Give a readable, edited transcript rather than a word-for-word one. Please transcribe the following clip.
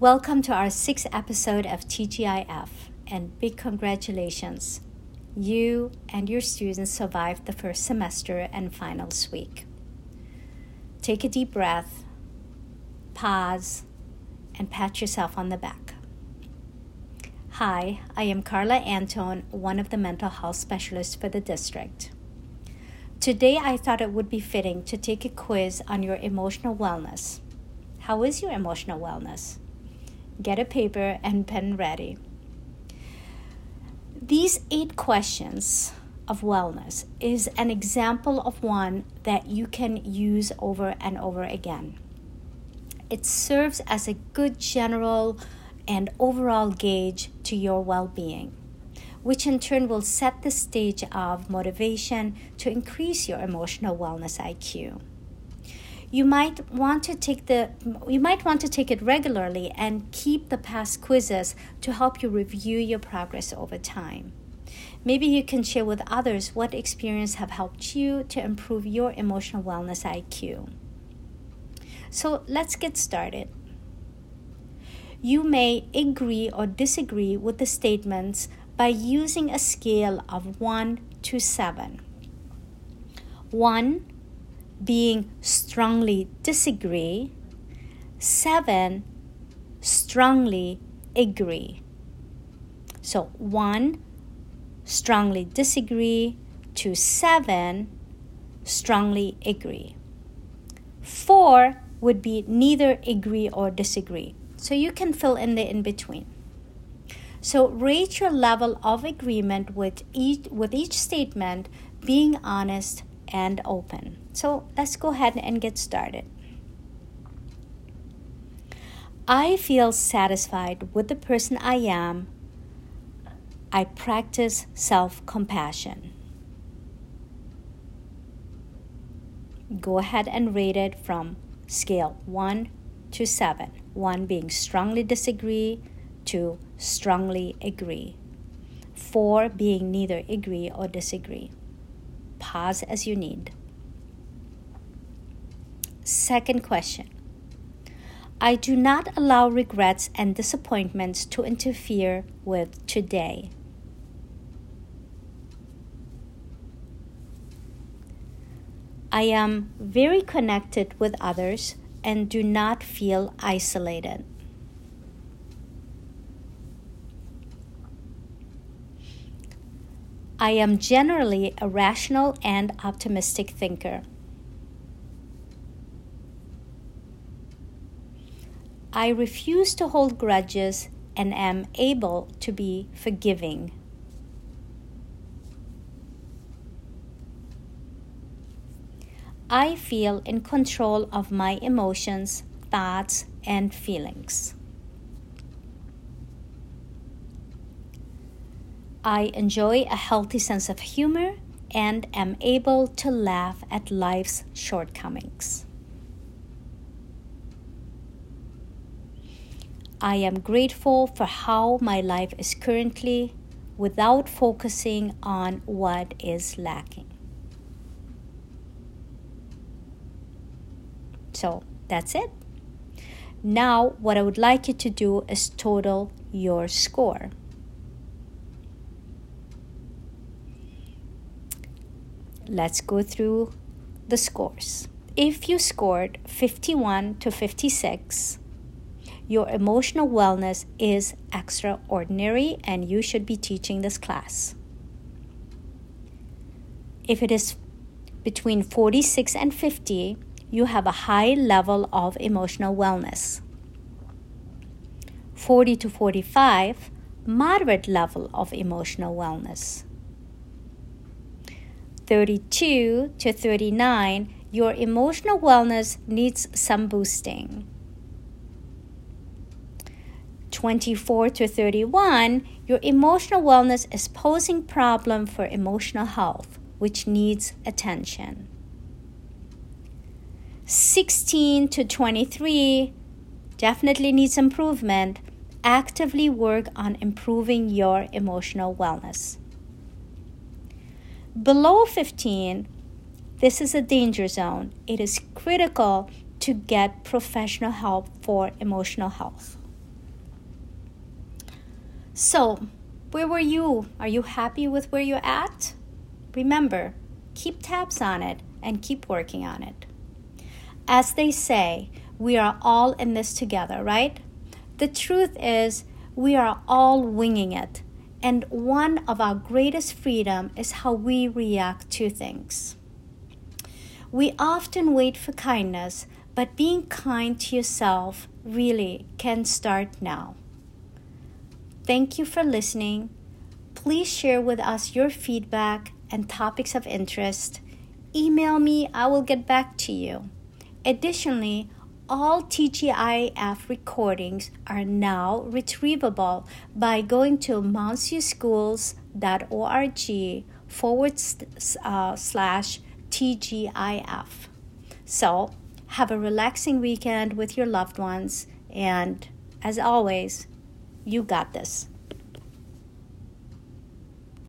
Welcome to our sixth episode of TGIF, and big congratulations. You and your students survived the first semester and finals week. Take a deep breath, pause, and pat yourself on the back. Hi, I am Carla Anton, one of the mental health specialists for the district. Today, I thought it would be fitting to take a quiz on your emotional wellness. How is your emotional wellness? Get a paper and pen ready. These 8 questions of wellness is an example of one that you can use over and over again. It serves as a good general and overall gauge to your well-being, which in turn will set the stage of motivation to increase your emotional wellness IQ. You might want to take it regularly and keep the past quizzes to help you review your progress over time. Maybe you can share with others what experiences have helped you to improve your emotional wellness IQ. So let's get started. You may agree or disagree with the statements by using a scale of 1 to 7. 1 being strongly disagree, 7 strongly agree. So 1 strongly disagree to 7 strongly agree. 4 would be neither agree or disagree. So you can fill in the in-between. So rate your level of agreement with each statement, being honest and open. So let's go ahead and get started. I feel satisfied with the person I am. I practice self-compassion. Go ahead and rate it from scale 1 to 7. 1 being strongly disagree to strongly agree. 4 being neither agree or disagree. Pause as you need. Second question. I do not allow regrets and disappointments to interfere with today. I am very connected with others and do not feel isolated. I am generally a rational and optimistic thinker. I refuse to hold grudges and am able to be forgiving. I feel in control of my emotions, thoughts, and feelings. I enjoy a healthy sense of humor and am able to laugh at life's shortcomings. I am grateful for how my life is currently without focusing on what is lacking. So that's it. Now, what I would like you to do is total your score. Let's go through the scores. If you scored 51 to 56, your emotional wellness is extraordinary and you should be teaching this class. If it is between 46 and 50, you have a high level of emotional wellness. 40 to 45, moderate level of emotional wellness. 32 to 39, your emotional wellness needs some boosting. 24 to 31, your emotional wellness is posing problem for emotional health, which needs attention. 16 to 23, definitely needs improvement. Actively work on improving your emotional wellness. Below 15, this is a danger zone. It is critical to get professional help for emotional health. So, where were you? Are you happy with where you're at? Remember, keep tabs on it and keep working on it. As they say, we are all in this together, right? The truth is, we are all winging it. And one of our greatest freedom is how we react to things. We often wait for kindness, but being kind to yourself really can start now. Thank you for listening. Please share with us your feedback and topics of interest. Email me, I will get back to you. Additionally, all TGIF recordings are now retrievable by going to mounseouschools.org/TGIF. So, have a relaxing weekend with your loved ones, and as always, you got this.